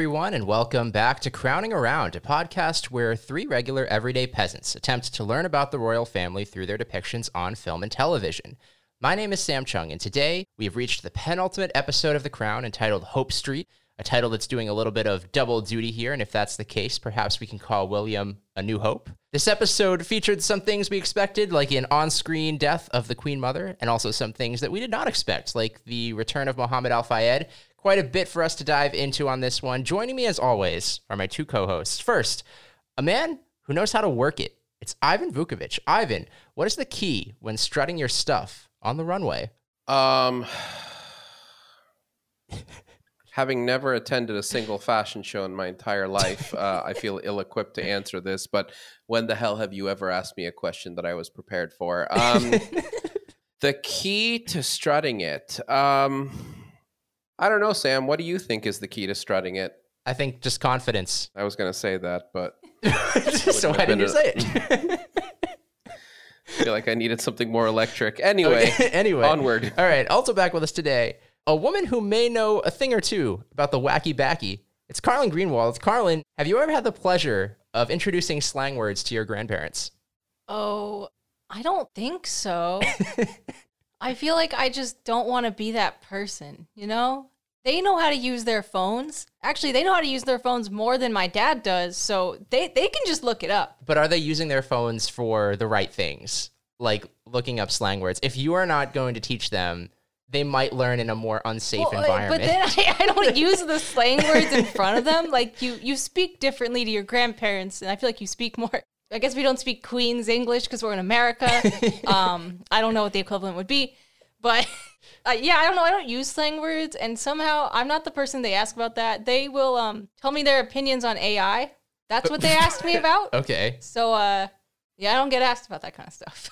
everyone, and welcome back to Crowning Around, a podcast where three regular everyday peasants attempt to learn about the royal family through their depictions on film and television. My name is Sam Cheung, and today we've reached the penultimate episode of The Crown entitled Hope Street, a title that's doing a little bit of double duty here, and if that's the case, perhaps we can call William A New Hope. This episode featured some things we expected, like an on-screen death of the Queen Mother, and also some things that we did not expect, like the return of Mohamed Al-Fayed. Quite a bit for us to dive into on this one. Joining me, as always, are my two co-hosts. First, a man who knows how to work it. It's Ivan Vukovic. Ivan, what is the key when strutting your stuff on the runway? Having never attended a single fashion show in my entire life, I feel ill-equipped to answer this, but when the hell have you ever asked me a question that I was prepared for? The key to strutting it... I don't know, Sam. What do you think is the key to strutting it? I think just confidence. I was going to say that, but... So why didn't you say it? I feel like I needed something more electric. Anyway, okay. Onward. All right, also back with us today, a woman who may know a thing or two about the wacky backy. It's Carlyn Greenwald. Carlyn, have you ever had the pleasure of introducing slang words to your grandparents? Oh, I don't think so. I feel like I just don't want to be that person, you know? They know how to use their phones. Actually, they know how to use their phones more than my dad does, so they can just look it up. But are they using their phones for the right things, like looking up slang words? If you are not going to teach them, they might learn in a more unsafe environment. But then I don't use the slang words in front of them. Like, you speak differently to your grandparents, and I feel like you speak more... I guess we don't speak Queen's English because we're in America. I don't know what the equivalent would be. But yeah, I don't know. I don't use slang words. And somehow I'm not the person they ask about that. They will tell me their opinions on AI. That's what they asked me about. Okay. So yeah, I don't get asked about that kind of stuff.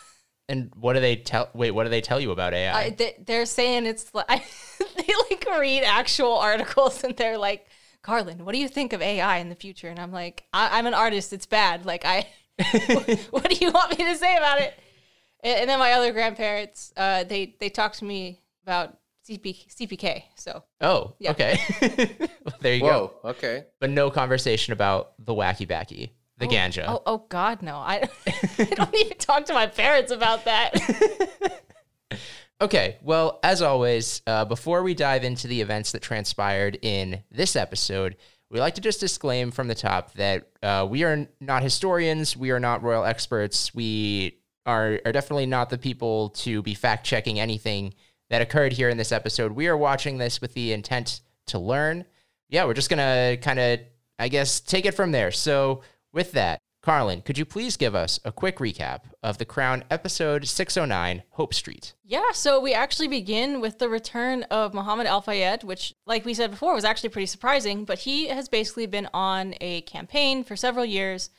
And what do they tell? Wait, what do they tell you about AI? They're saying it's like, they like read actual articles and they're like, Carlyn, what do you think of AI in the future? And I'm like, I'm an artist. It's bad. Like what do you want me to say about it? And then my other grandparents, they talk to me about CPK. So yeah. Okay. Well, there you go. Okay. But no conversation about the wacky backy, the ganja. Oh God, no! I don't even talk to my parents about that. Okay, well, as always, before we dive into the events that transpired in this episode, we like to just disclaim from the top that we are not historians, we are not royal experts, we are definitely not the people to be fact-checking anything that occurred here in this episode. We are watching this with the intent to learn. Yeah, we're just going to kind of, I guess, take it from there. So with that, Carlyn, could you please give us a quick recap of The Crown episode 609, Hope Street? Yeah, so we actually begin with the return of Mohamed Al-Fayed, which, like we said before, was actually pretty surprising, but he has basically been on a campaign for several years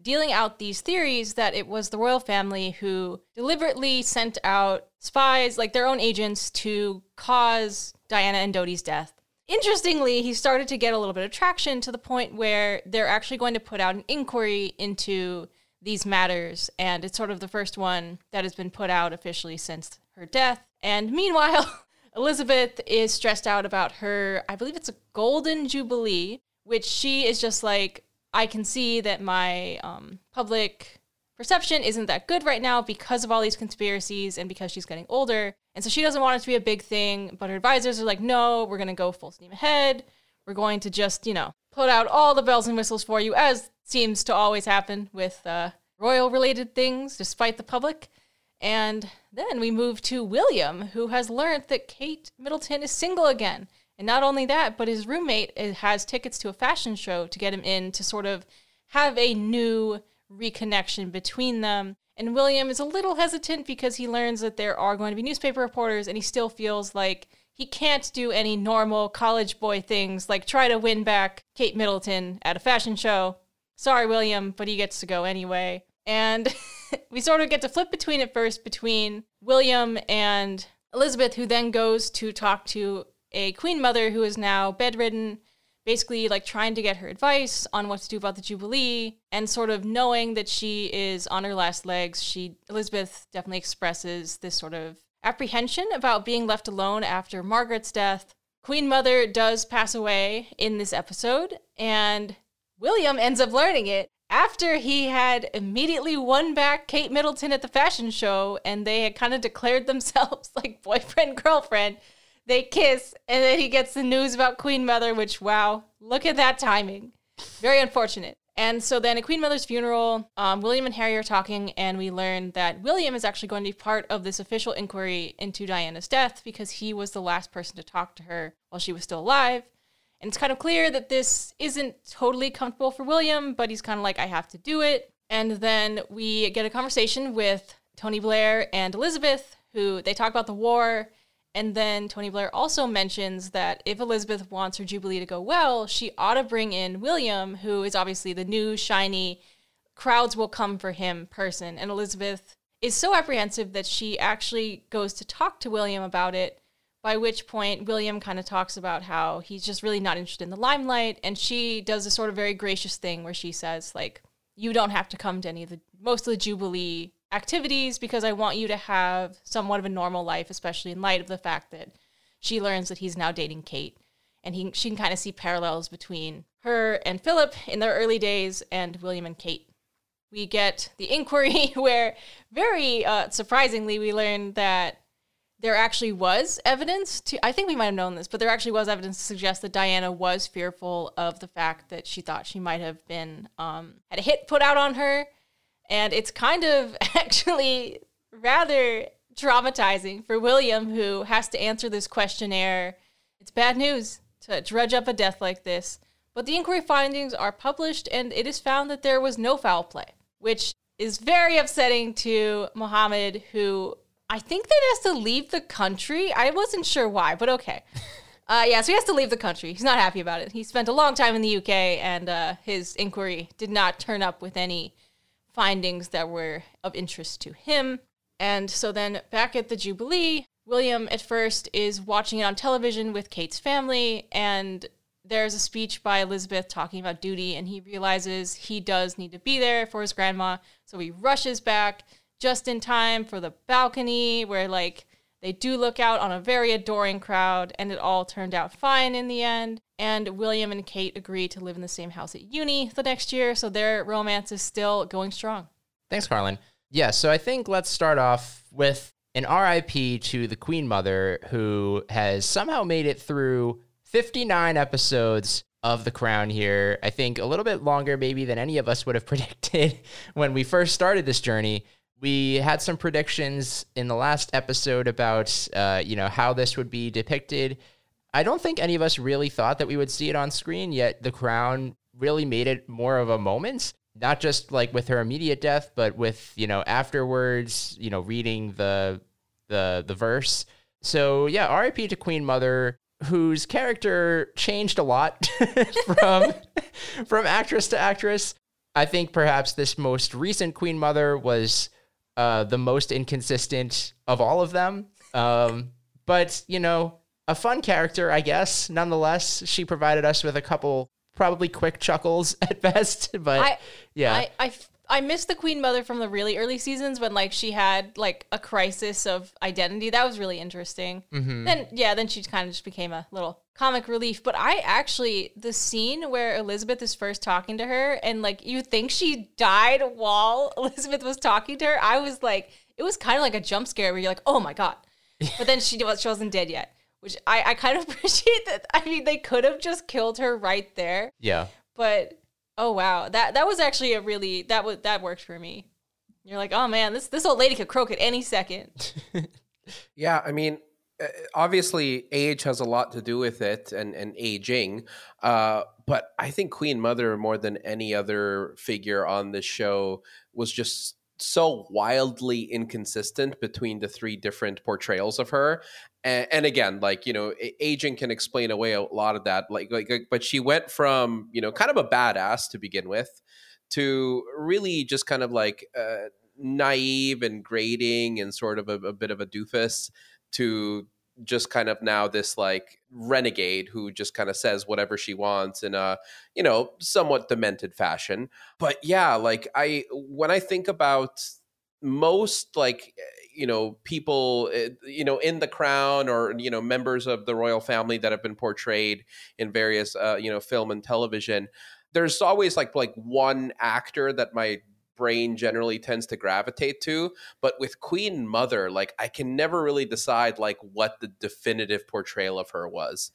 dealing out these theories that it was the royal family who deliberately sent out spies, like their own agents, to cause Diana and Dodi's death. Interestingly, he started to get a little bit of traction to the point where they're actually going to put out an inquiry into these matters, and it's sort of the first one that has been put out officially since her death. And meanwhile, Elizabeth is stressed out about her, I believe it's a golden jubilee, which she is just like, I can see that my public perception isn't that good right now because of all these conspiracies and because she's getting older. And so she doesn't want it to be a big thing, but her advisors are like, no, we're going to go full steam ahead. We're going to just, you know, put out all the bells and whistles for you, as seems to always happen with royal-related things, despite the public. And then we move to William, who has learned that Kate Middleton is single again. And not only that, but his roommate has tickets to a fashion show to get him in to sort of have a new reconnection between them. And William is a little hesitant because he learns that there are going to be newspaper reporters, and he still feels like he can't do any normal college boy things, like try to win back Kate Middleton at a fashion show. Sorry, William, but he gets to go anyway. And we sort of get to flip between it first between William and Elizabeth, who then goes to talk to a Queen Mother who is now bedridden, basically like trying to get her advice on what to do about the Jubilee, and sort of knowing that she is on her last legs. Elizabeth definitely expresses this sort of apprehension about being left alone after Margaret's death, Queen Mother does pass away in this episode, and William ends up learning it after he had immediately won back Kate Middleton at the fashion show, and they had kind of declared themselves like boyfriend, girlfriend. They kiss, and then he gets the news about Queen Mother, which, wow, look at that timing. Very unfortunate. And so then at Queen Mother's funeral, William and Harry are talking, and we learn that William is actually going to be part of this official inquiry into Diana's death because he was the last person to talk to her while she was still alive. And it's kind of clear that this isn't totally comfortable for William, but he's kind of like, I have to do it. And then we get a conversation with Tony Blair and Elizabeth, who they talk about the war. And then Tony Blair also mentions that if Elizabeth wants her Jubilee to go well, she ought to bring in William, who is obviously the new, shiny, crowds will come for him person. And Elizabeth is so apprehensive that she actually goes to talk to William about it, by which point William kind of talks about how he's just really not interested in the limelight. And she does a sort of very gracious thing where she says, like, you don't have to come to any of the, most of the Jubilee activities because I want you to have somewhat of a normal life, especially in light of the fact that she learns that he's now dating Kate. And she can kind of see parallels between her and Philip in their early days and William and Kate. We get the inquiry where very surprisingly we learn that there actually was evidence to, I think we might have known this, but there actually was evidence to suggest that Diana was fearful of the fact that she thought she might have been, had a hit put out on her. And it's kind of actually rather traumatizing for William, who has to answer this questionnaire. It's bad news to dredge up a death like this. But the inquiry findings are published, and it is found that there was no foul play, which is very upsetting to Mohamed, who I think then has to leave the country. I wasn't sure why, but okay. So he has to leave the country. He's not happy about it. He spent a long time in the UK, and his inquiry did not turn up with any findings that were of interest to him. And so then back at the Jubilee, William at first is watching it on television with Kate's family, and there's a speech by Elizabeth talking about duty, and he realizes he does need to be there for his grandma. So he rushes back just in time for the balcony where like they do look out on a very adoring crowd, and it all turned out fine in the end. And William and Kate agree to live in the same house at uni the next year, so their romance is still going strong. Thanks, Carlyn. Yeah, so I think let's start off with an RIP to the Queen Mother, who has somehow made it through 59 episodes of The Crown here. I think a little bit longer maybe than any of us would have predicted when we first started this journey. We had some predictions in the last episode about, how this would be depicted. I don't think any of us really thought that we would see it on screen, yet The Crown really made it more of a moment, not just like with her immediate death, but with, afterwards, reading the verse. So yeah, RIP to Queen Mother, whose character changed a lot from actress to actress. I think perhaps this most recent Queen Mother was the most inconsistent of all of them. But, a fun character, I guess. Nonetheless, she provided us with a couple probably quick chuckles at best. But I miss the Queen Mother from the really early seasons when she had a crisis of identity. That was really interesting. Mm-hmm. Then she kind of just became a little comic relief. But the scene where Elizabeth is first talking to her and you think she died while Elizabeth was talking to her, I was like, it was kind of like a jump scare where you're like, oh my God. But then she wasn't dead yet, which I kind of appreciate that. I mean, they could have just killed her right there. Yeah. But oh wow, that was actually a really that worked for me. You're like, oh man, this old lady could croak at any second. Yeah, I mean, obviously age has a lot to do with it and aging, but I think Queen Mother more than any other figure on this show was just so wildly inconsistent between the three different portrayals of her. And again, aging can explain away a lot of that. But she went from, kind of a badass to begin with to really just kind of naive and grating and sort of a bit of a doofus to just kind of now this renegade who just kind of says whatever she wants in a, somewhat demented fashion. But yeah, when I think about most, like, you know, people, you know, in The Crown, or, you know, members of the royal family that have been portrayed in various, you know, film and television, there's always like one actor that my brain generally tends to gravitate to. But with Queen Mother, like, I can never really decide like what the definitive portrayal of her was.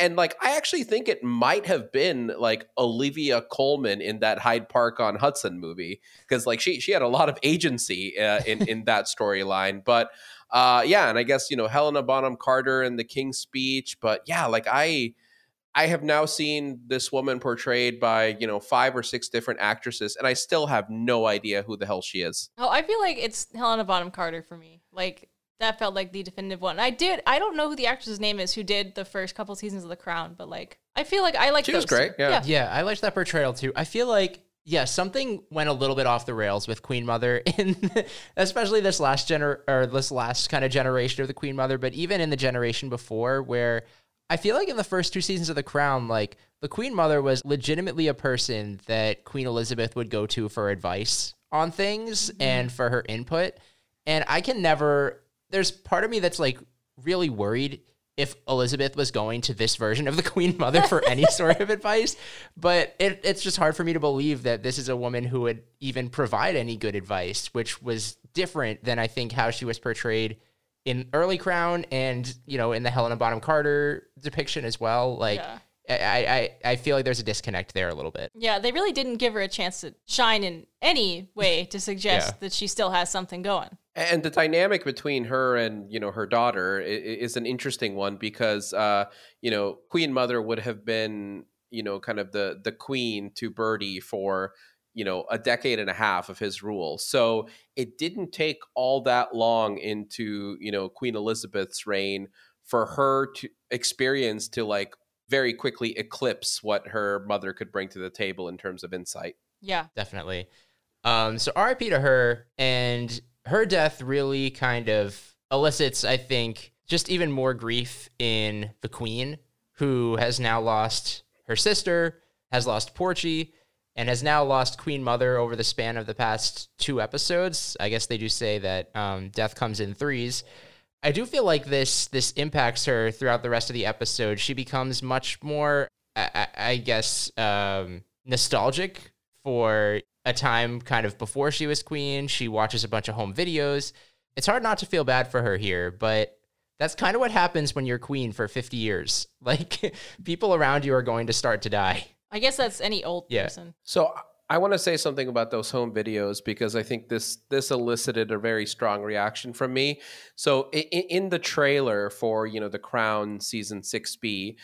And like, I actually think it might have been like Olivia Coleman in that Hyde Park on Hudson movie, because like she had a lot of agency in that storyline. But yeah, and I guess, you know, Helena Bonham Carter in The King's Speech. But yeah, like I have now seen this woman portrayed by, you know, 5 or 6 different actresses, and I still have no idea who the hell she is. Oh, I feel like it's Helena Bonham Carter for me. Like, that felt like the definitive one. I don't know who the actress's name is who did the first couple seasons of The Crown, but like, I feel like I like those. She was great. Yeah, I liked that portrayal too. I feel like, yeah, something went a little bit off the rails with Queen Mother, especially this last kind of generation of the Queen Mother, but even in the generation before, where I feel like in the first 2 seasons of The Crown, like, the Queen Mother was legitimately a person that Queen Elizabeth would go to for advice on things and for her input. And I can never... There's part of me that's like really worried if Elizabeth was going to this version of the Queen Mother for any sort of advice, but it's just hard for me to believe that this is a woman who would even provide any good advice, which was different than I think how she was portrayed in early Crown and, you know, in the Helena Bonham Carter depiction as well. Like, yeah. I feel like there's a disconnect there a little bit. Yeah, they really didn't give her a chance to shine in any way to suggest that she still has something going. And the dynamic between her and, you know, her daughter is an interesting one because, you know, Queen Mother would have been, you know, kind of the queen to Bertie for, you know, a decade and a half of his rule. So it didn't take all that long into, you know, Queen Elizabeth's reign for her to experience to like very quickly eclipse what her mother could bring to the table in terms of insight. Yeah, definitely. So RIP to her, and her death really kind of elicits, I think, just even more grief in the Queen, who has now lost her sister, has lost Porchy, and has now lost Queen Mother over the span of the past 2 episodes. I guess they do say that death comes in threes. I do feel like this impacts her throughout the rest of the episode. She becomes much more, I guess, nostalgic for a time kind of before she was queen. She watches a bunch of home videos. It's hard not to feel bad for her here, but that's kind of what happens when you're queen for 50 years. Like, people around you are going to start to die. I guess that's any old person. So I want to say something about those home videos, because I think this elicited a very strong reaction from me. So in the trailer for, you know, The Crown season 6B,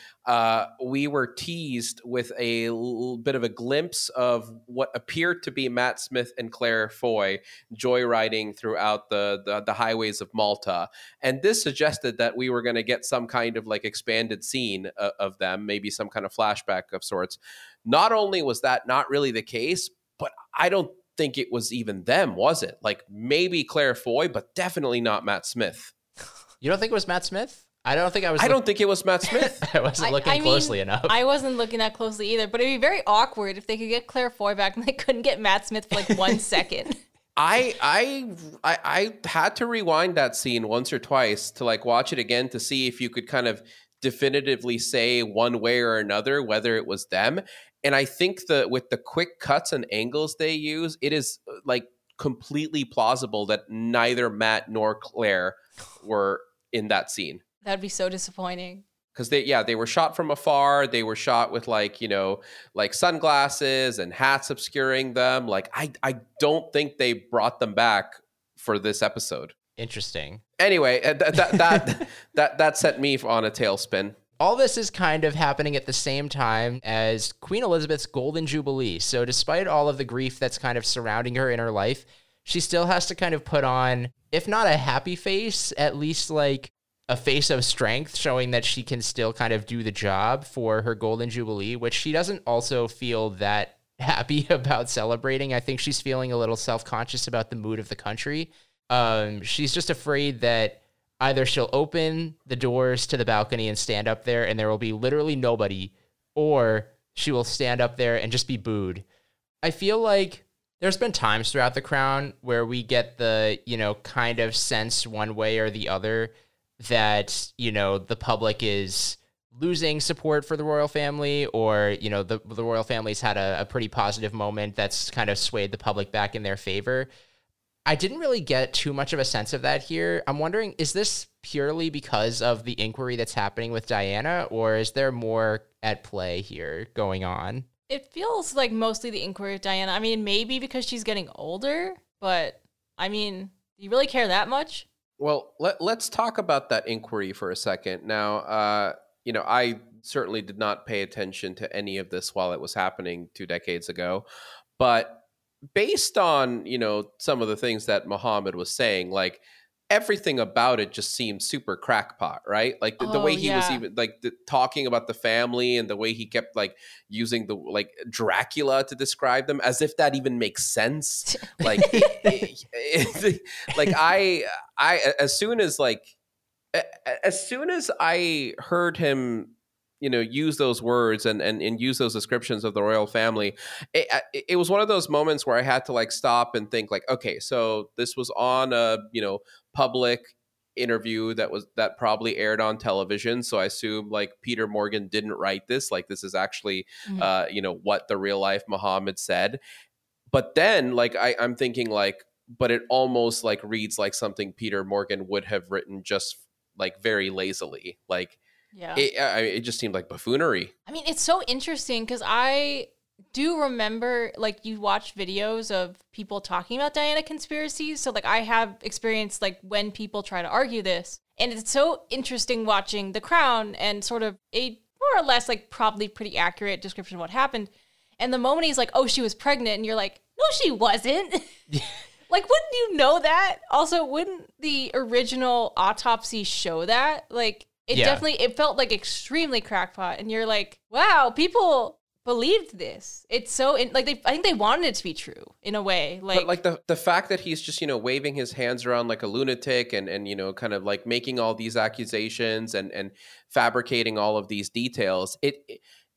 we were teased with a little bit of a glimpse of what appeared to be Matt Smith and Claire Foy joyriding throughout the highways of Malta. And this suggested that we were going to get some kind of like expanded scene of them, maybe some kind of flashback of sorts. Not only was that not really the case, but I don't think it was even them, was it? Like, maybe Claire Foy, but definitely not Matt Smith. You don't think it was Matt Smith? I don't think it was Matt Smith. I wasn't looking closely enough. I wasn't looking that closely either, but it'd be very awkward if they could get Claire Foy back and they couldn't get Matt Smith for like 1 second. I had to rewind that scene once or twice to like watch it again to see if you could kind of definitively say one way or another whether it was them. And I think that with the quick cuts and angles they use, it is like completely plausible that neither Matt nor Claire were in that scene. That'd be so disappointing. Because they were shot from afar. They were shot with like, you know, like sunglasses and hats obscuring them. Like, I don't think they brought them back for this episode. Interesting. Anyway, that set me on a tailspin. All this is kind of happening at the same time as Queen Elizabeth's Golden Jubilee. So despite all of the grief that's kind of surrounding her in her life, she still has to kind of put on, if not a happy face, at least like a face of strength, showing that she can still kind of do the job for her Golden Jubilee, which she doesn't also feel that happy about celebrating. I think she's feeling a little self-conscious about the mood of the country. She's just afraid that either she'll open the doors to the balcony and stand up there and there will be literally nobody, or she will stand up there and just be booed. I feel like There's been times throughout The Crown where we get the, you know, kind of sense one way or the other that, you know, the public is losing support for the royal family, or, you know, the royal family's had a pretty positive moment that's kind of swayed the public back in their favor. I didn't really get too much of a sense of that here. I'm wondering, is this purely because of the inquiry that's happening with Diana, or is there more at play here going on? It feels like mostly the inquiry of Diana. I mean, maybe because she's getting older, but I mean, do you really care that much? Well, let's talk about that inquiry for a second. Now, you know, I certainly did not pay attention to any of this while it was happening 2 decades ago, but based on, you know, some of the things that Mohamed was saying, like everything about it just seemed super crackpot, right? Like the way he was even like talking about the family, and the way he kept like using the like Dracula to describe them, as if that even makes sense. Like, like I as soon as I heard him, you know, use those words and use those descriptions of the royal family, it was one of those moments where I had to like stop and think like, okay, so this was on a, you know, public interview that probably aired on television. So I assume like Peter Morgan didn't write this, like this is actually, you know, what the real life Mohamed said. But then like, I'm thinking like, but it almost like reads like something Peter Morgan would have written just like very lazily. Like, yeah, it just seemed like buffoonery. I mean, it's so interesting because I do remember, like, you watch videos of people talking about Diana conspiracies. So, like, I have experienced, like, when people try to argue this. And it's so interesting watching The Crown and sort of a more or less, like, probably pretty accurate description of what happened. And the moment he's like, oh, she was pregnant. And you're like, no, she wasn't. Like, wouldn't you know that? Also, wouldn't the original autopsy show that? Like, It felt like extremely crackpot, and you're like, wow, people believed this. It's so I think they wanted it to be true in a way. Like, but like the fact that he's just, you know, waving his hands around like a lunatic and you know, kind of like making all these accusations and fabricating all of these details.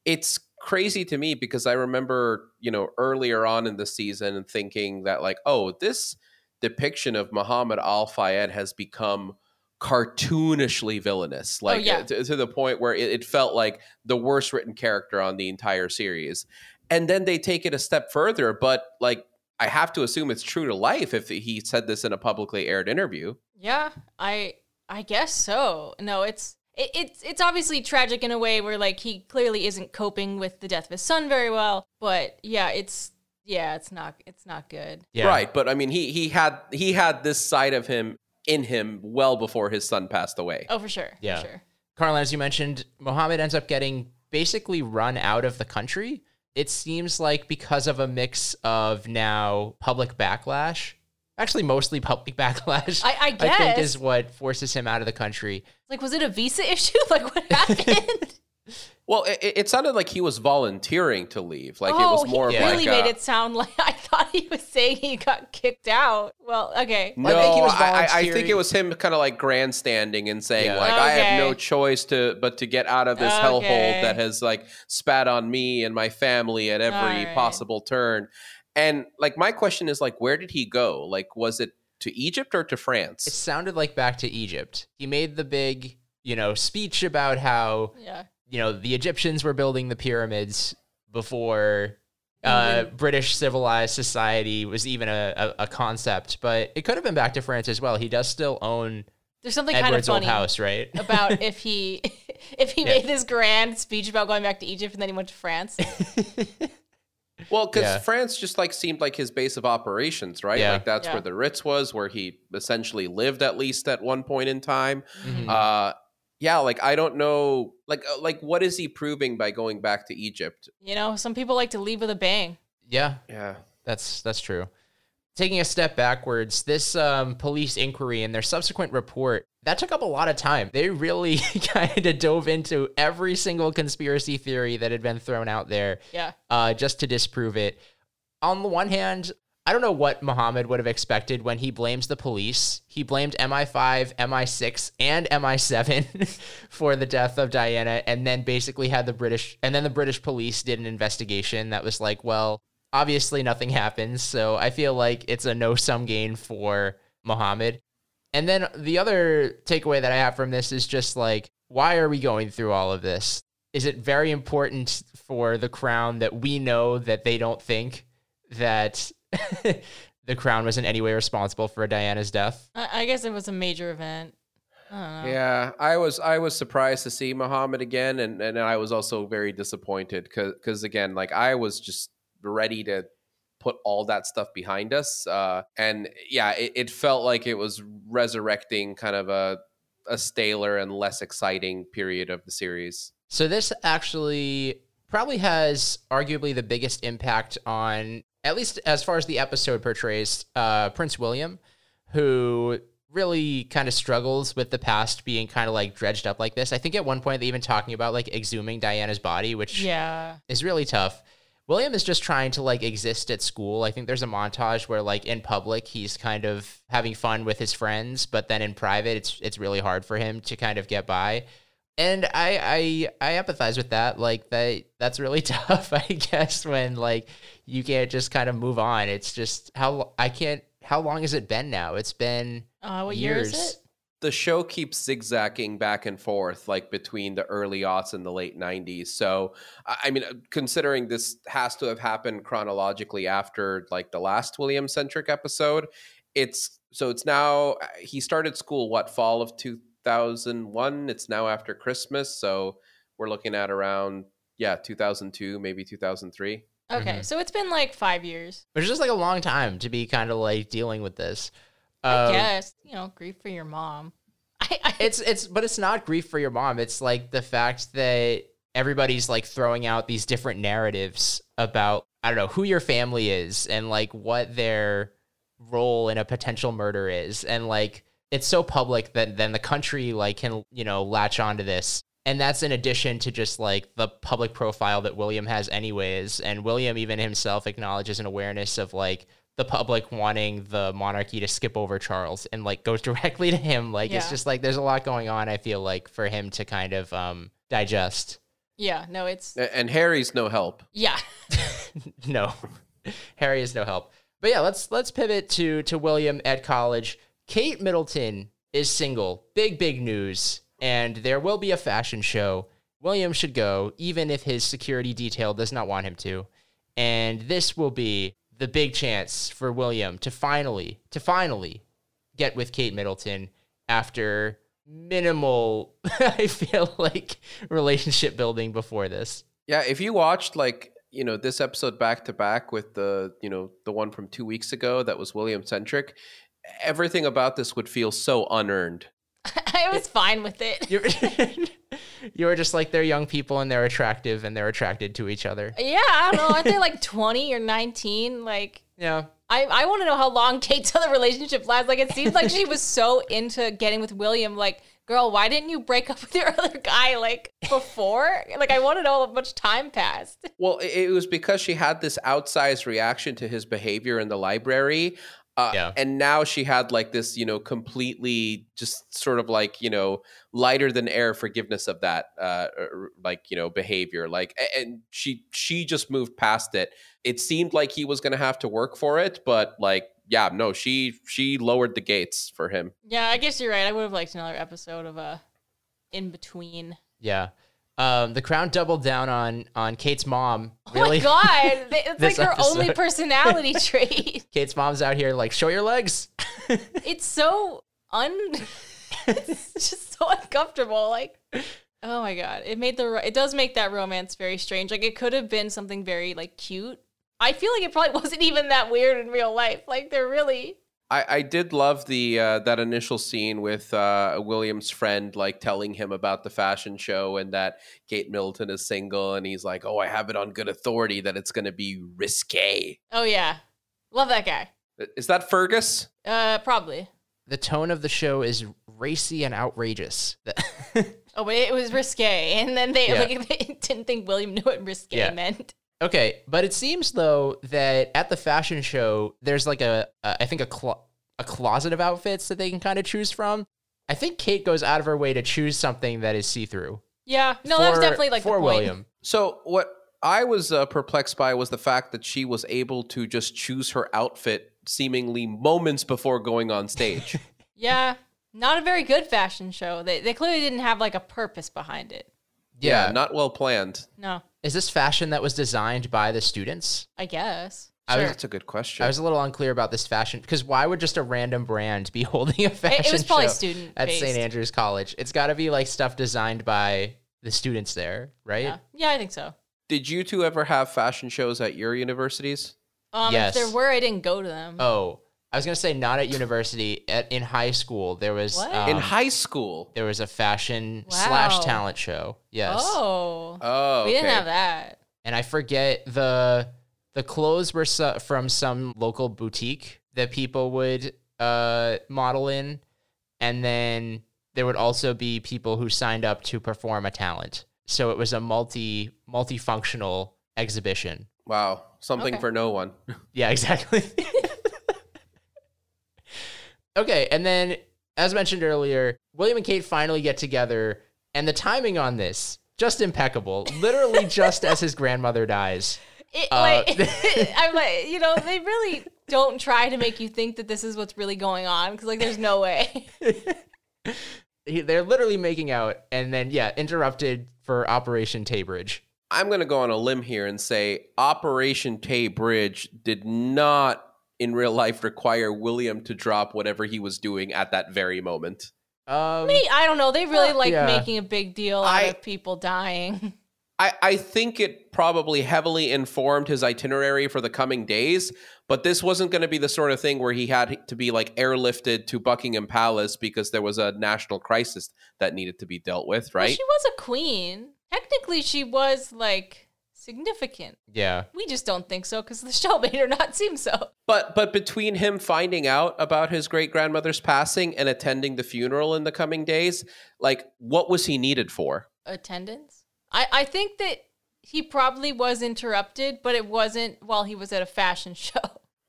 It's crazy to me because I remember, you know, earlier on in the season thinking that like, oh, this depiction of Mohamed Al-Fayed has become cartoonishly villainous, like to the point where it felt like the worst written character on the entire series. And then they take it a step further, but like I have to assume it's true to life if he said this in a publicly aired interview. Yeah, I guess so. No, it's obviously tragic in a way where like he clearly isn't coping with the death of his son very well, but it's not good. Yeah. Right, but I mean he had this side of him in him well before his son passed away. Oh, for sure. Yeah. For sure. Carlyn, as you mentioned, Mohamed ends up getting basically run out of the country. It seems like because of a mix of now public backlash, actually mostly public backlash, I guess, I think is what forces him out of the country. Like, was it a visa issue? Like, what happened? Well, it sounded like he was volunteering to leave. Like, it was more of like... Oh, he really made it sound like... I thought he was saying he got kicked out. Well, okay. No, I think he was volunteering. I think it was him kind of like grandstanding and saying, I have no choice but to get out of this hellhole that has like spat on me and my family at every possible turn. And like, my question is like, where did he go? Like, was it to Egypt or to France? It sounded like back to Egypt. He made the big, you know, speech about how... Yeah. You know, the Egyptians were building the pyramids before British civilized society was even a concept. But it could have been back to France as well. He does still own There's something Edward's kind of funny old house, right? About if he made this grand speech about going back to Egypt and then he went to France. Well, because France just like seemed like his base of operations, right? Yeah. Like that's where the Ritz was, where he essentially lived at least at one point in time. Mm-hmm. Yeah, like, I don't know, like what is he proving by going back to Egypt? You know, some people like to leave with a bang. Yeah. Yeah. That's true. Taking a step backwards, this police inquiry and their subsequent report, that took up a lot of time. They really kind of dove into every single conspiracy theory that had been thrown out there. Yeah. Just to disprove it. On the one hand, I don't know what Mohamed would have expected when he blames the police. He blamed MI5, MI6, and MI7 for the death of Diana, and then basically had the British police did an investigation that was like, well, Obviously, nothing happens, so I feel like it's a no-sum gain for Mohamed. And then the other takeaway that I have from this is just like, why are we going through all of this? Is it very important for the Crown that we know that they don't think that the Crown was in any way responsible for Diana's death? I guess it was a major event. I don't know. Yeah, I was surprised to see Mohamed again, and I was also very disappointed because again, like I was just ready to put all that stuff behind us. And yeah, it felt like it was resurrecting kind of a staler and less exciting period of the series. So this actually probably has arguably the biggest impact on, at least as far as the episode portrays, Prince William, who really kind of struggles with the past being kind of like dredged up like this. I think at one point they even talking about like exhuming Diana's body, which is really tough. William is just trying to like exist at school. I think there's a montage where like in public, he's kind of having fun with his friends, but then in private, it's really hard for him to kind of get by. And I empathize with that. Like that's really tough, I guess, when like you can't just kind of move on. It's just how long has it been now? It's been what years. Year is it? The show keeps zigzagging back and forth, like between the early aughts and the late 90s. So, I mean, considering this has to have happened chronologically after like the last William centric episode, it's now he started school, fall of 2001. It's now after Christmas, so we're looking at around 2002, maybe 2003. Okay. Mm-hmm. So it's been like 5 years, which is just like a long time to be kind of like dealing with this. I guess, you know, grief for your mom. But it's not grief for your mom. It's like the fact that everybody's like throwing out these different narratives about, I don't know, who your family is and like what their role in a potential murder is, and like it's so public that then the country like can, you know, latch onto this. And that's in addition to just like the public profile that William has anyways. And William even himself acknowledges an awareness of like the public wanting the monarchy to skip over Charles and like goes directly to him. Like, it's just like, there's a lot going on, I feel like, for him to kind of digest. Yeah, no, it's... And Harry's no help. Yeah. No, Harry is no help. But yeah, let's pivot to William at college. Kate Middleton is single. Big news. And there will be a fashion show. William should go, even if his security detail does not want him to. And this will be the big chance for William to finally get with Kate Middleton after minimal, I feel like, relationship building before this. Yeah, if you watched, like, you know, this episode back to back with the, you know, the one from 2 weeks ago that was William-centric, everything about this would feel so unearned. I was fine with it. You were just like, they're young people and they're attractive and they're attracted to each other. Yeah, I don't know. Aren't they like 20 or 19? Like, yeah. I want to know how long Kate's other relationship lasts. Like, it seems like she was so into getting with William. Like, girl, why didn't you break up with your other guy like before? Like, I want to know how much time passed. Well, it was because she had this outsized reaction to his behavior in the library. And now she had like this, you know, completely just sort of like, you know, lighter than air forgiveness of that, like, you know, behavior. Like, and she just moved past it. It seemed like he was going to have to work for it, but like, yeah, no, she lowered the gates for him. Yeah, I guess you're right. I would have liked another episode of in between. Yeah. The Crown doubled down on Kate's mom. Really? Oh my God. It's like her episode. Only personality trait. Kate's mom's out here like, show your legs. It's so it's just so uncomfortable. Like, oh my God. It does make that romance very strange. Like, it could have been something very like cute. I feel like it probably wasn't even that weird in real life. Like, they're really... I did love the that initial scene with William's friend like telling him about the fashion show and that Kate Middleton is single, and he's like, oh, I have it on good authority that it's going to be risque. Oh, yeah. Love that guy. Is that Fergus? Probably. The tone of the show is racy and outrageous. Oh, but it was risque, and then they didn't think William knew what risque meant. Okay, but it seems, though, that at the fashion show, there's like a closet of outfits that they can kind of choose from. I think Kate goes out of her way to choose something that is see-through. Yeah, no, that was definitely like the point. For William. So what I was perplexed by was the fact that she was able to just choose her outfit seemingly moments before going on stage. Yeah, not a very good fashion show. They clearly didn't have like a purpose behind it. Yeah, not well planned. No. Is this fashion that was designed by the students? I guess. Sure. That's a good question. I was a little unclear about this fashion, because why would just a random brand be holding a fashion show? It was probably student at St. Andrew's College. It's got to be like stuff designed by the students there, right? Yeah, I think so. Did you two ever have fashion shows at your universities? Yes. If there were, I didn't go to them. Oh, I was going to say not at university. In high school, there was... What? In high school? There was a fashion / talent show. Yes. Oh, okay. We didn't have that. And I forget the clothes were from some local boutique that people would model in. And then there would also be people who signed up to perform a talent. So it was a multifunctional exhibition. Wow. Something for no one. Yeah, exactly. Okay, and then, as mentioned earlier, William and Kate finally get together, and the timing on this, just impeccable. Literally just as his grandmother dies. I'm like, you know, they really don't try to make you think that this is what's really going on, because, like, there's no way. They're literally making out, and then, interrupted for Operation Taybridge. I'm going to go on a limb here and say Operation Taybridge did not in real life require William to drop whatever he was doing at that very moment. I don't know. They really making a big deal out of people dying. I think it probably heavily informed his itinerary for the coming days, but this wasn't going to be the sort of thing where he had to be like airlifted to Buckingham Palace because there was a national crisis that needed to be dealt with, right? Well, she was a queen. Technically, she was like... significant. Yeah. We just don't think so because the show made her not seem so. But between him finding out about his great-grandmother's passing and attending the funeral in the coming days, like, what was he needed for? Attendance? I think that he probably was interrupted, but it wasn't while he was at a fashion show.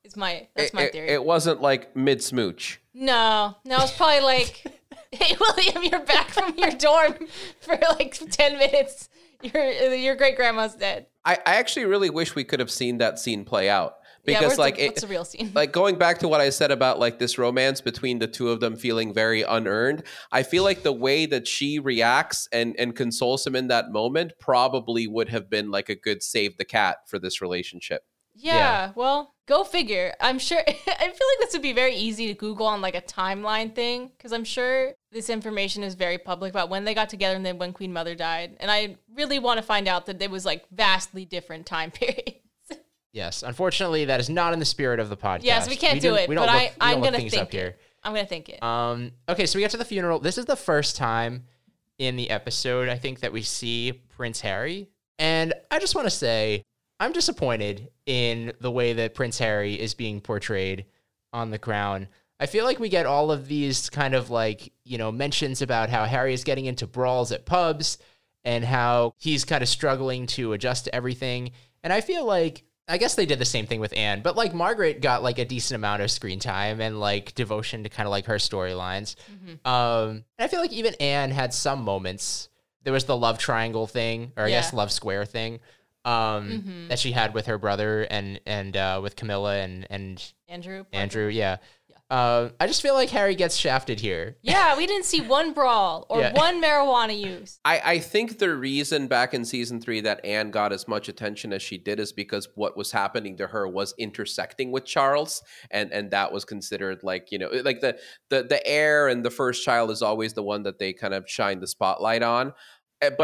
That's my theory. It wasn't like mid-smooch. No, it's probably like, hey, William, you're back from your dorm for like 10 minutes. Your great-grandma's dead. I actually really wish we could have seen that scene play out. Because what's the real scene? Like, going back to what I said about like this romance between the two of them feeling very unearned, I feel like the way that she reacts and consoles him in that moment probably would have been like a good save the cat for this relationship. Yeah, well, go figure. I'm sure, I feel like this would be very easy to Google on like a timeline thing, because I'm sure this information is very public about when they got together and then when Queen Mother died. And I really want to find out that it was like vastly different time periods. Yes, unfortunately, that is not in the spirit of the podcast. Yes, we can't do it, but I'm going to think up here. I'm going to think it. Okay, so we get to the funeral. This is the first time in the episode, I think, that we see Prince Harry. And I just want to say... I'm disappointed in the way that Prince Harry is being portrayed on The Crown. I feel like we get all of these kind of like, you know, mentions about how Harry is getting into brawls at pubs and how he's kind of struggling to adjust to everything. And I feel like, I guess they did the same thing with Anne, but like Margaret got like a decent amount of screen time and like devotion to kind of like her storylines. Mm-hmm. And I feel like even Anne had some moments. There was the love triangle thing, or I guess love square thing. Mm-hmm. that she had with her brother and with Camilla and Andrew. Andrew, yeah. I just feel like Harry gets shafted here. Yeah, we didn't see one brawl or one marijuana use. I think the reason back in season 3 that Anne got as much attention as she did is because what was happening to her was intersecting with Charles, and that was considered like, you know, like the heir and the first child is always the one that they kind of shine the spotlight on.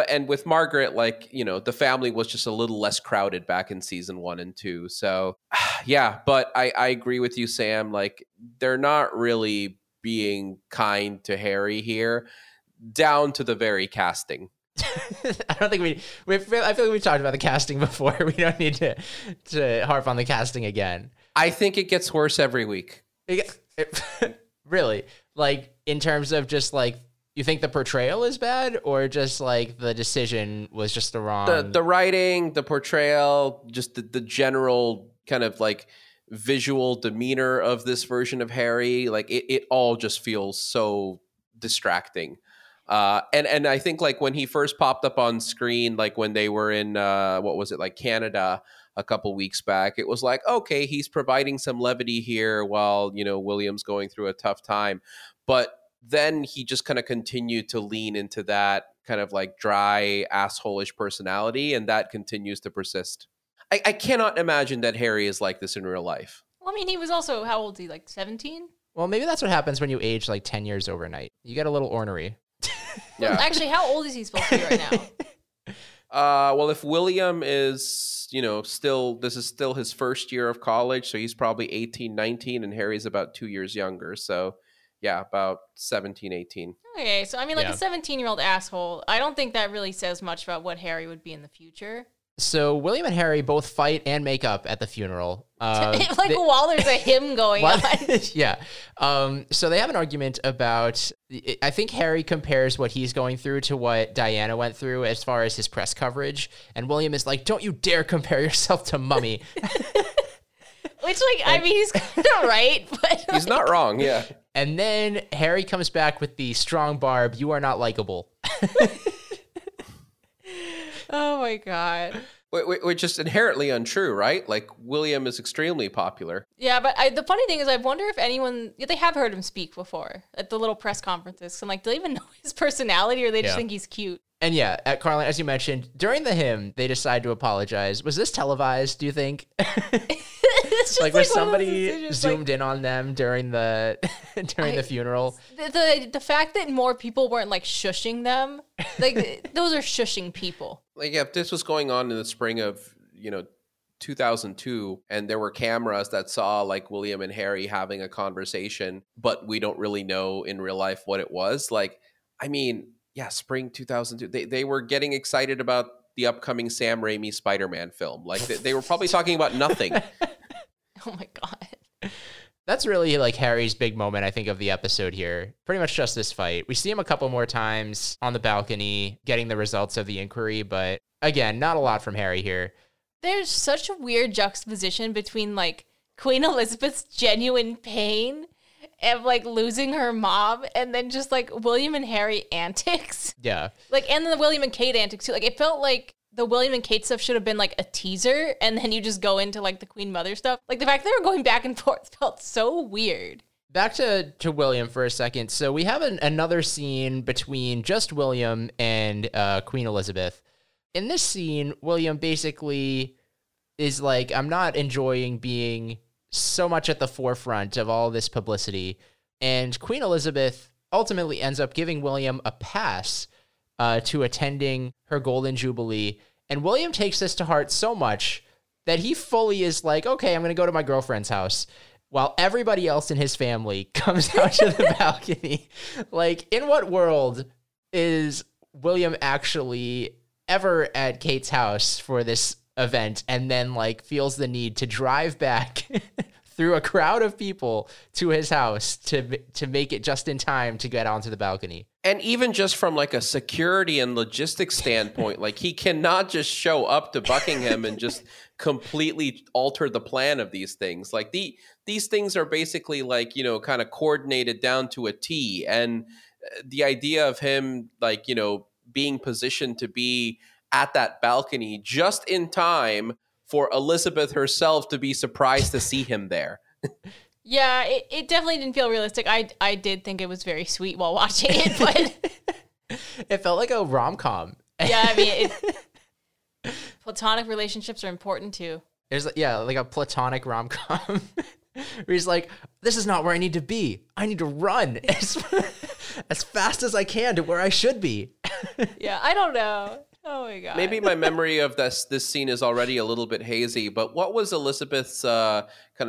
And with Margaret, like, you know, the family was just a little less crowded back in season 1 and 2. So, yeah, but I agree with you, Sam. Like, they're not really being kind to Harry here, down to the very casting. I don't think I feel like we've talked about the casting before. We don't need to harp on the casting again. I think it gets worse every week. Really? Like, in terms of just, like, you think the portrayal is bad, or just like the decision was just the wrong... The writing, the portrayal, just the general kind of like visual demeanor of this version of Harry, like it all just feels so distracting. And I think like when he first popped up on screen, like when they were in Canada a couple weeks back, it was like, okay, he's providing some levity here while, you know, William's going through a tough time. But then he just kind of continued to lean into that kind of like dry asshole-ish personality, and that continues to persist. I cannot imagine that Harry is like this in real life. Well, I mean, he was also, how old is he, like 17? Well, maybe that's what happens when you age like 10 years overnight. You get a little ornery. Yeah. Well, actually, how old is he supposed to be right now? Well, if William is, you know, this is still his first year of college, so he's probably 18, 19, and Harry's about 2 years younger. So, yeah, about 17, 18. Okay, so I mean, like a 17-year-old asshole, I don't think that really says much about what Harry would be in the future. So William and Harry both fight and make up at the funeral. While there's a hymn going on. Yeah. So they have an argument about, I think Harry compares what he's going through to what Diana went through as far as his press coverage. And William is like, don't you dare compare yourself to Mummy. Which, like, I mean, he's not right, but... Like, he's not wrong, yeah. And then Harry comes back with the strong barb, you are not likable. Oh, my God. Which is inherently untrue, right? Like, William is extremely popular. Yeah, but the funny thing is, I wonder if anyone... They have heard him speak before at the little press conferences. So I'm like, do they even know his personality, or they just think he's cute? And yeah, at Carlyn, as you mentioned, during the hymn, they decide to apologize. Was this televised, do you think? Was somebody zoomed in on them during the the funeral? The fact that more people weren't like shushing them, like those are shushing people. Like, yeah, if this was going on in the spring of, you know, 2002, and there were cameras that saw like William and Harry having a conversation, but we don't really know in real life what it was. Like, I mean, yeah, spring 2002. They were getting excited about the upcoming Sam Raimi Spider-Man film. Like they were probably talking about nothing. Oh my God. That's really like Harry's big moment, I think, of the episode here. Pretty much just this fight. We see him a couple more times on the balcony getting the results of the inquiry, but again, not a lot from Harry here. There's such a weird juxtaposition between like Queen Elizabeth's genuine pain of like losing her mom, and then just like William and Harry antics. Yeah. Like, and then the William and Kate antics too. Like, it felt like the William and Kate stuff should have been like a teaser, and then you just go into like the Queen Mother stuff. Like the fact that they were going back and forth felt so weird. Back to William for a second. So we have another scene between just William and Queen Elizabeth. In this scene, William basically is like, I'm not enjoying being so much at the forefront of all this publicity. And Queen Elizabeth ultimately ends up giving William a pass to attending her Golden Jubilee. And William takes this to heart so much that he fully is like, okay, I'm going to go to my girlfriend's house, while everybody else in his family comes out to the balcony. Like, in what world is William actually ever at Kate's house for this event, and then like feels the need to drive back through a crowd of people to his house to make it just in time to get onto the balcony? And even just from like a security and logistics standpoint, like he cannot just show up to Buckingham and just completely alter the plan of these things. Like these things are basically like, you know, kind of coordinated down to a T. And the idea of him like, you know, being positioned to be at that balcony just in time for Elizabeth herself to be surprised to see him there. Yeah, it definitely didn't feel realistic. I did think it was very sweet while watching it, but... It felt like a rom-com. Yeah, I mean, platonic relationships are important, too. There's, yeah, like a platonic rom-com where he's like, this is not where I need to be. I need to run as fast as I can to where I should be. Yeah, I don't know. Oh my God. Maybe my memory of this scene is already a little bit hazy, but what was Elizabeth's kind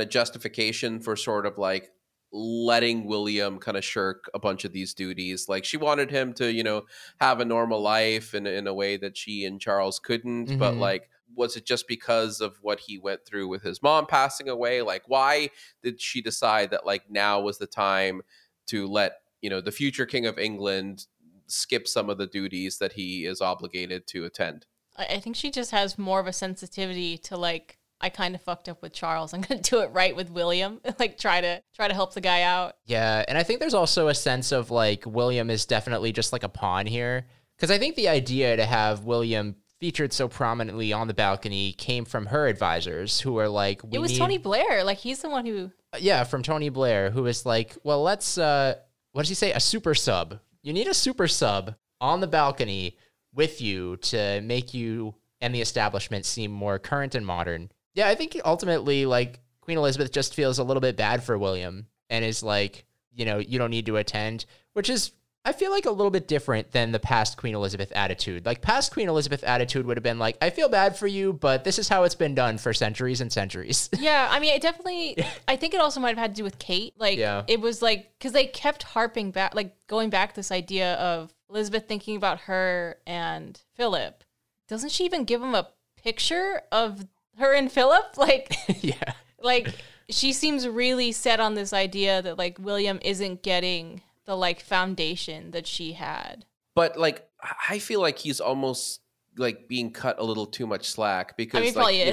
of justification for sort of like letting William kind of shirk a bunch of these duties? Like she wanted him to, you know, have a normal life in a way that she and Charles couldn't, mm-hmm. But like, was it just because of what he went through with his mom passing away? Like, why did she decide that like now was the time to let, you know, the future King of England skip some of the duties that he is obligated to attend? I think she just has more of a sensitivity to like I kind of fucked up with Charles. I'm going to do it right with William. Like try to help the guy out. Yeah. And I think there's also a sense of like William is definitely just like a pawn here. Because I think the idea to have William featured so prominently on the balcony came from her advisors who are like, it was Tony Blair. Like he's the one who. Yeah. From Tony Blair, who is like, well, let's what does he say? A super sub. You need a super sub on the balcony with you to make you and the establishment seem more current and modern. Yeah, I think ultimately, like, Queen Elizabeth just feels a little bit bad for William and is like, you know, you don't need to attend, which is, I feel like, a little bit different than the past Queen Elizabeth attitude. Like, past Queen Elizabeth attitude would have been like, I feel bad for you, but this is how it's been done for centuries and centuries. Yeah, I mean, it definitely, I think it also might have had to do with Kate. Like, yeah. It was like, because they kept harping back, like, going back this idea of Elizabeth thinking about her and Philip. Doesn't she even give him a picture of her and Philip? Like, yeah, like she seems really set on this idea that like William isn't getting the like foundation that she had. But like, I feel like he's almost like being cut a little too much slack because, I mean, like, you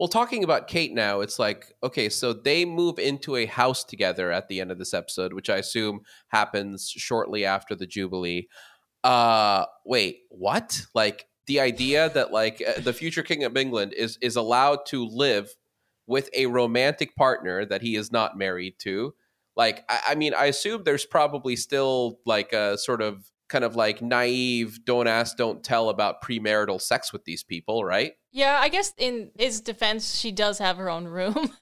know, talking about Kate now, it's like, okay, so they move into a house together at the end of this episode, which I assume happens shortly after the Jubilee. Wait, what? Like, the idea that like the future king of England is allowed to live with a romantic partner that he is not married to. Like, I mean, I assume there's probably still like a sort of kind of like naive, don't ask, don't tell about premarital sex with these people, right? Yeah, I guess in his defense, she does have her own room.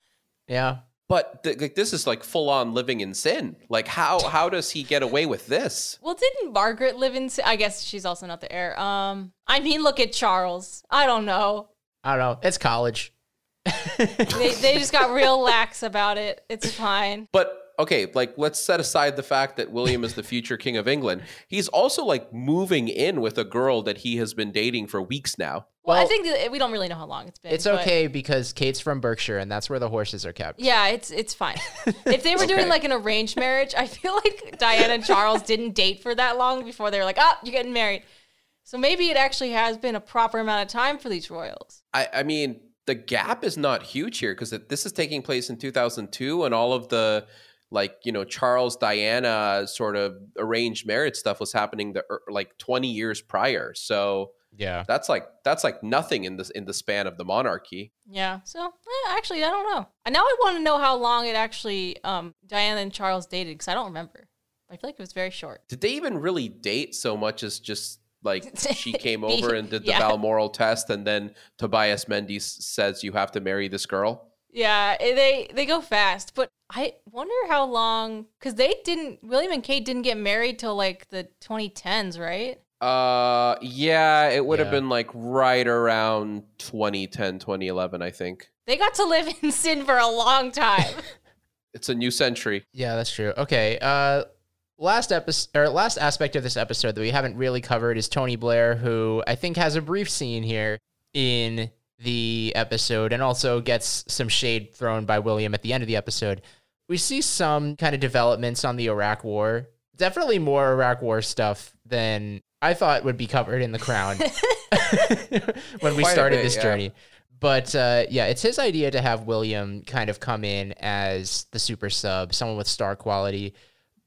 Yeah. But like, this is like full on living in sin. Like, how does he get away with this? Well, didn't Margaret live in sin? I guess she's also not the heir. I mean, look at Charles. I don't know. It's college. They just got real lax about it. It's fine. But okay, like, let's set aside the fact that William is the future king of England. He's also like moving in with a girl that he has been dating for weeks now. Well, I think that we don't really know how long it's been. It's okay because Kate's from Berkshire and that's where the horses are kept. Yeah, it's fine. If they were doing like an arranged marriage, I feel like Diana and Charles didn't date for that long before they were like, oh, you're getting married. So maybe it actually has been a proper amount of time for these royals. I mean, the gap is not huge here because this is taking place in 2002 and all of the, like, you know, Charles, Diana sort of arranged marriage stuff was happening like 20 years prior. So yeah, that's like nothing in the span of the monarchy. Yeah. So actually, I don't know. And now I want to know how long it actually Diana and Charles dated because I don't remember. I feel like it was very short. Did they even really date so much as just like she came over and did the Balmoral test and then Tobias Mendes says you have to marry this girl? Yeah, they go fast, but I wonder how long, because William and Kate didn't get married till like the 2010s, right? Yeah, it would have been like right around 2010, 2011, I think. They got to live in sin for a long time. It's a new century. Yeah, that's true. Okay, last aspect of this episode that we haven't really covered is Tony Blair, who I think has a brief scene here in the episode and also gets some shade thrown by William at the end of the episode. We see some kind of developments on the Iraq War. Definitely more Iraq War stuff than I thought would be covered in The Crown when we started this journey. But it's his idea to have William kind of come in as the super sub, someone with star quality.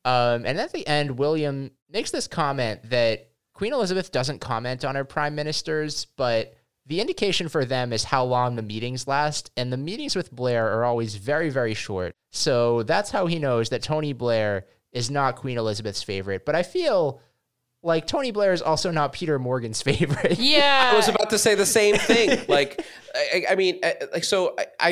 And at the end, William makes this comment that Queen Elizabeth doesn't comment on her prime ministers, but the indication for them is how long the meetings last, and the meetings with Blair are always very, very short. So that's how he knows that Tony Blair is not Queen Elizabeth's favorite. But I feel like Tony Blair is also not Peter Morgan's favorite. Yeah. I was about to say the same thing. Like, I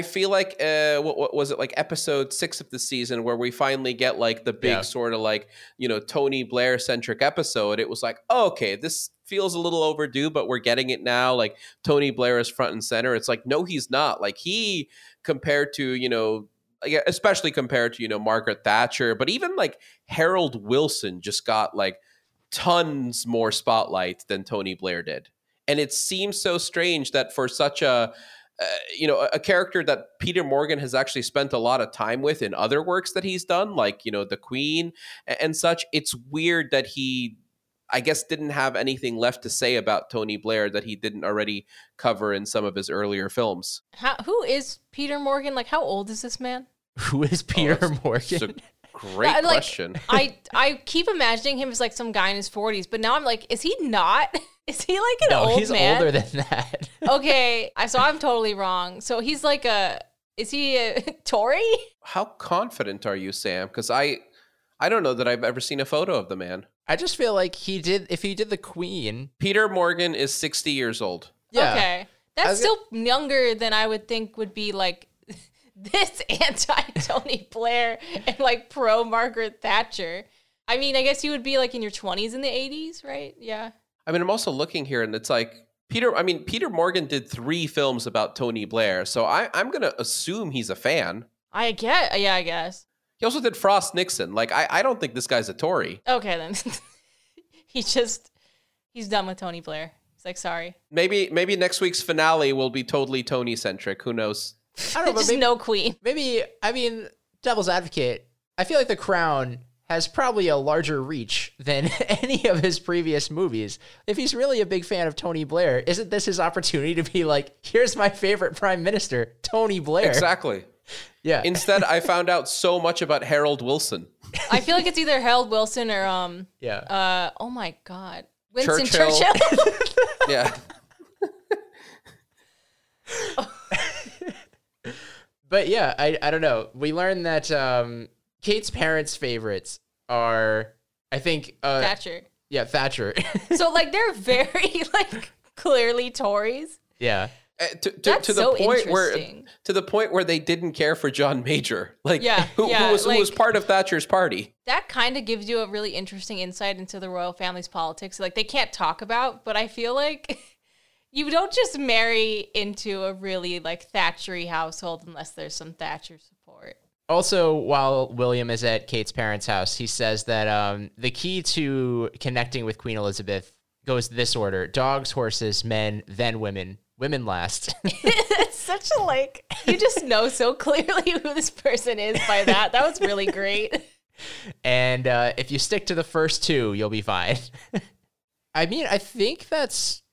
feel like, what was it, like episode 6 of the season where we finally get like the big sort of like, you know, Tony Blair centric episode. It was like, oh, okay, this feels a little overdue, but we're getting it now. Like, Tony Blair is front and center. It's like, no, he's not. Like, he, compared to, you know, especially compared to, you know, Margaret Thatcher, but even like Harold Wilson just got like tons more spotlight than Tony Blair did. And it seems so strange that for such a character that Peter Morgan has actually spent a lot of time with in other works that he's done, like, you know, The Queen and such, it's weird that he I guess didn't have anything left to say about Tony Blair that he didn't already cover in some of his earlier films. Who is Peter Morgan? Like, how old is this man? Who is Peter Morgan? Great question. I keep imagining him as like some guy in his 40s, but now I'm like, is he not? Is he like an old man? No, he's older than that. Okay, so I'm totally wrong. So he's like is he a Tory? How confident are you, Sam? Because I don't know that I've ever seen a photo of the man. I just feel like if he did the Queen. Peter Morgan is 60 years old. Yeah. Okay. That's still younger than I would think would be like this anti-Tony Blair and like pro-Margaret Thatcher. I mean, I guess you would be like in your 20s in the 80s, right? Yeah. I mean, I'm also looking here and it's like Peter Morgan did 3 films about Tony Blair. So I'm going to assume he's a fan. I guess. He also did Frost Nixon. Like, I don't think this guy's a Tory. Okay, then. He's done with Tony Blair. He's like, sorry. Maybe next week's finale will be totally Tony-centric. Who knows? I don't know. Maybe, no Queen. Maybe, I mean, devil's advocate. I feel like The Crown has probably a larger reach than any of his previous movies. If he's really a big fan of Tony Blair, isn't this his opportunity to be like, here's my favorite prime minister, Tony Blair? Exactly. Yeah. Instead, I found out so much about Harold Wilson. I feel like it's either Harold Wilson or oh my God, Winston Churchill. Yeah. But yeah, I don't know. We learned that Kate's parents' favorites are, I think, Thatcher. Yeah, Thatcher. So like they're very like clearly Tories. Yeah. To the point where they didn't care for John Major, like who was part of Thatcher's party. That kind of gives you a really interesting insight into the royal family's politics. Like they can't talk about, but I feel like you don't just marry into a really like Thatchery household unless there's some Thatcher support. Also, while William is at Kate's parents' house, he says that the key to connecting with Queen Elizabeth goes this order: dogs, horses, men, then women. Women last. It's such a like, you just know so clearly who this person is by that. That was really great. And if you stick to the first two, you'll be fine. I mean, I think that's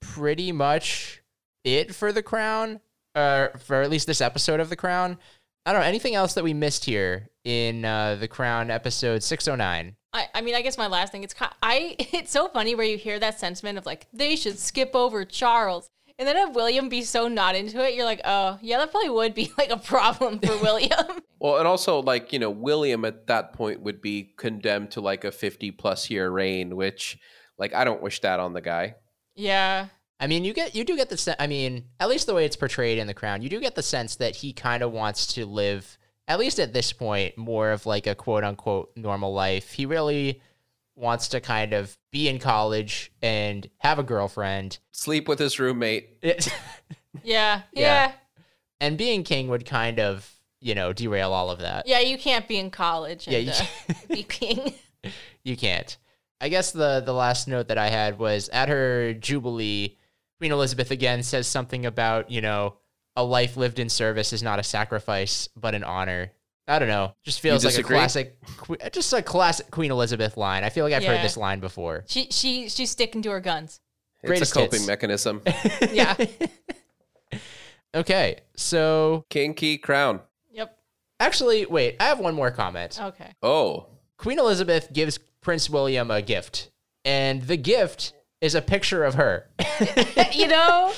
pretty much it for The Crown, or for at least this episode of The Crown. I don't know, anything else that we missed here in The Crown episode 609? I mean, I guess my last thing, it's so funny where you hear that sentiment of like, they should skip over Charles. And then if William be so not into it, you're like, oh, yeah, that probably would be like a problem for William. Well, and also like, you know, William at that point would be condemned to like a 50+ year reign, which like, I don't wish that on the guy. Yeah. I mean, you do get the sense, I mean, at least the way it's portrayed in The Crown, you do get the sense that he kind of wants to live, at least at this point, more of like a quote unquote normal life. He really wants to kind of be in college and have a girlfriend. Sleep with his roommate. Yeah. And being king would kind of, you know, derail all of that. Yeah, you can't be in college and be king. You can't. I guess the last note that I had was at her jubilee, Queen Elizabeth again says something about, you know, a life lived in service is not a sacrifice, but an honor. I don't know. Just feels like a classic Queen Elizabeth line. I feel like I've heard this line before. She's sticking to her guns. It's a coping mechanism. Yeah. Okay, so King, Key, Crown. Yep. Actually, wait. I have one more comment. Okay. Oh. Queen Elizabeth gives Prince William a gift, and the gift is a picture of her. You know,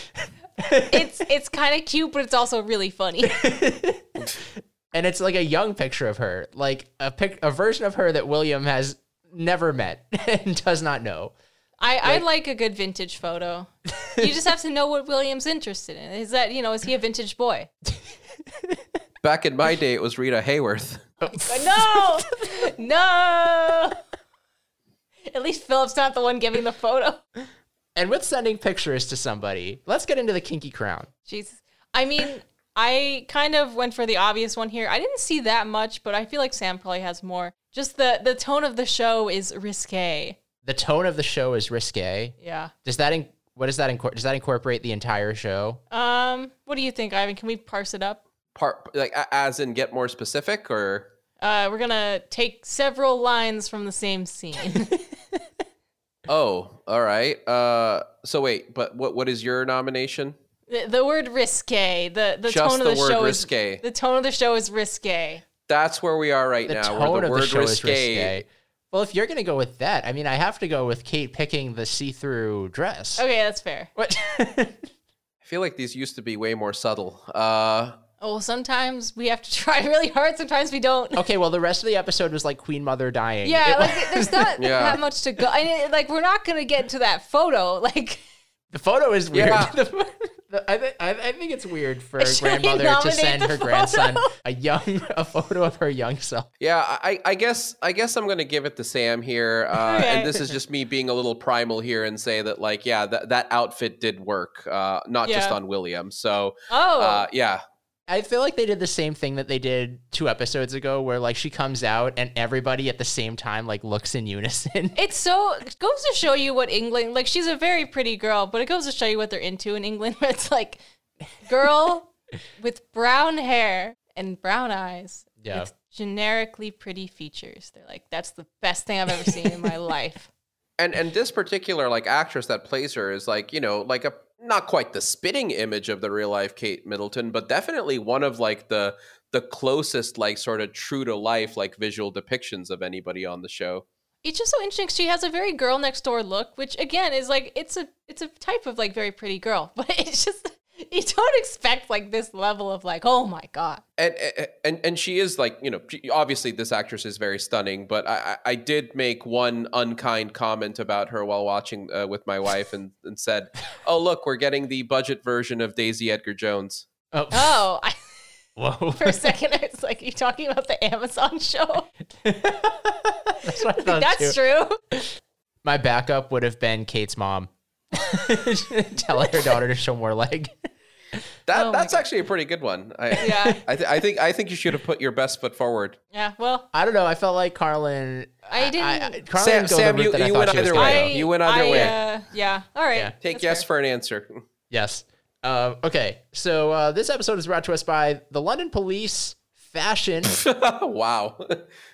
it's kind of cute, but it's also really funny. And it's like a young picture of her, like a version of her that William has never met and does not know. I like a good vintage photo. You just have to know what William's interested in. Is that, you know, is he a vintage boy? Back in my day, it was Rita Hayworth. Oh. No! At least Philip's not the one giving the photo. And with sending pictures to somebody, let's get into the kinky crown. Jesus. I mean, I kind of went for the obvious one here. I didn't see that much, but I feel like Sam probably has more. Just the tone of the show is risque. The tone of the show is risque? Yeah. Does that incorporate the entire show? What do you think, Ivan? Can we parse it up? Like as in get more specific, or? We're going to take several lines from the same scene. Oh, all right. So wait, but what is your nomination? The word risque. The just tone of the show risque. The tone of the show is risque. That's where we are right the now. Tone where the of word the show risque. Is risque. Well, if you're going to go with that, I mean, I have to go with Kate picking the see-through dress. Okay, that's fair. What? I feel like these used to be way more subtle. Well, sometimes we have to try really hard. Sometimes we don't. Okay, well, the rest of the episode was like Queen Mother dying. Yeah, there's not that much to go. I mean, we're not going to get to that photo. The photo is weird. Yeah. I think it's weird for a grandmother to send her grandson a photo of her young self. Yeah, I guess I'm going to give it to Sam here. Okay. And this is just me being a little primal here and say that that outfit did work, not just on William. So, yeah. I feel like they did the same thing that they did 2 episodes ago where she comes out and everybody at the same time looks in unison. It goes to show you what England, she's a very pretty girl, but it goes to show you what they're into in England, where it's girl with brown hair and brown eyes. Yeah. With generically pretty features. They're that's the best thing I've ever seen in my life. And this particular actress that plays her is a not quite the spitting image of the real life Kate Middleton, but definitely one of the closest sort of true to life visual depictions of anybody on the show. It's just so interesting. She has a very girl next door look, which again is it's a type of very pretty girl, but it's just you don't expect this level of oh my God. And she is obviously this actress is very stunning, but I did make one unkind comment about her while watching with my wife and said, oh, look, we're getting the budget version of Daisy Edgar-Jones. Oh. Whoa. For a second, I was you're talking about the Amazon show? That's what I thought that's too. True. My backup would have been Kate's mom. Telling her daughter to show more leg. That's actually a pretty good one. I think you should have put your best foot forward. Yeah, well, I don't know. I felt like Carlyn. I didn't. Carlyn, Sam, you went either way. You went either way. Yeah. All right. Yeah. Take yes fair. For an answer. Yes. Okay. So this episode is brought to us by the London Police, fashion. Wow.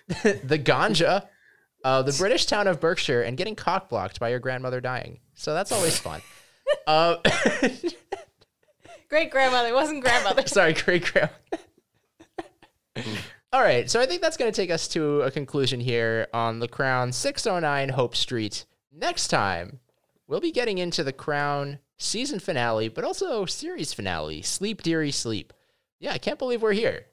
The ganja. The British town of Berkshire, and getting cock-blocked by your grandmother dying. So that's always fun. Great-grandmother. It wasn't grandmother. Sorry, great-grandmother. All right, so I think that's going to take us to a conclusion here on The Crown 609 Hope Street. Next time, we'll be getting into The Crown season finale, but also series finale, Sleep Dearie Sleep. Yeah, I can't believe we're here.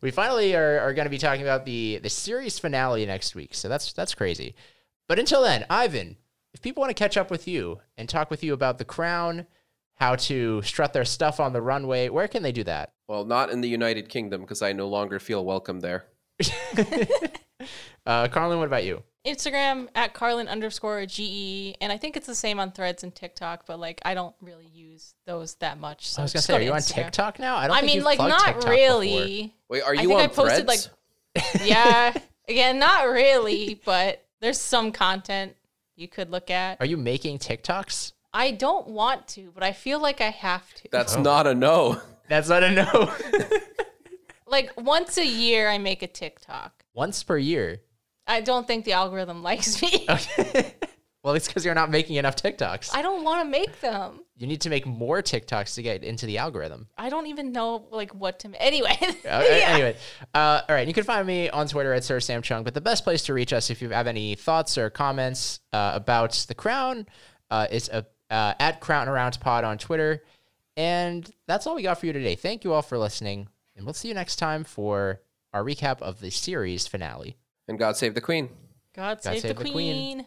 We finally are going to be talking about the series finale next week, so that's crazy. But until then, Ivan, if people want to catch up with you and talk with you about The Crown, how to strut their stuff on the runway, where can they do that? Well, not in the United Kingdom, because I no longer feel welcome there. Carlyn, what about you? Instagram at Carlyn_GE, and I think it's the same on Threads and TikTok, but I don't really use those that much. So I was gonna say, are you on TikTok now? Not TikTok really. Before. Wait, are you on Threads? Yeah, again, not really, but there's some content you could look at. Are you making TikToks? I don't want to, but I feel like I have to. That's not a no. That's not a no. Once a year, I make a TikTok. Once per year. I don't think the algorithm likes me. Okay. Well, it's because you're not making enough TikToks. I don't want to make them. You need to make more TikToks to get into the algorithm. I don't even know what to make. Anyway. Anyway. All right. You can find me on Twitter at Sir Sam Cheung, but the best place to reach us if you have any thoughts or comments about The Crown is at Crowning Around Pod on Twitter. And that's all we got for you today. Thank you all for listening. And we'll see you next time for our recap of the series finale. And God save the Queen. God save the Queen.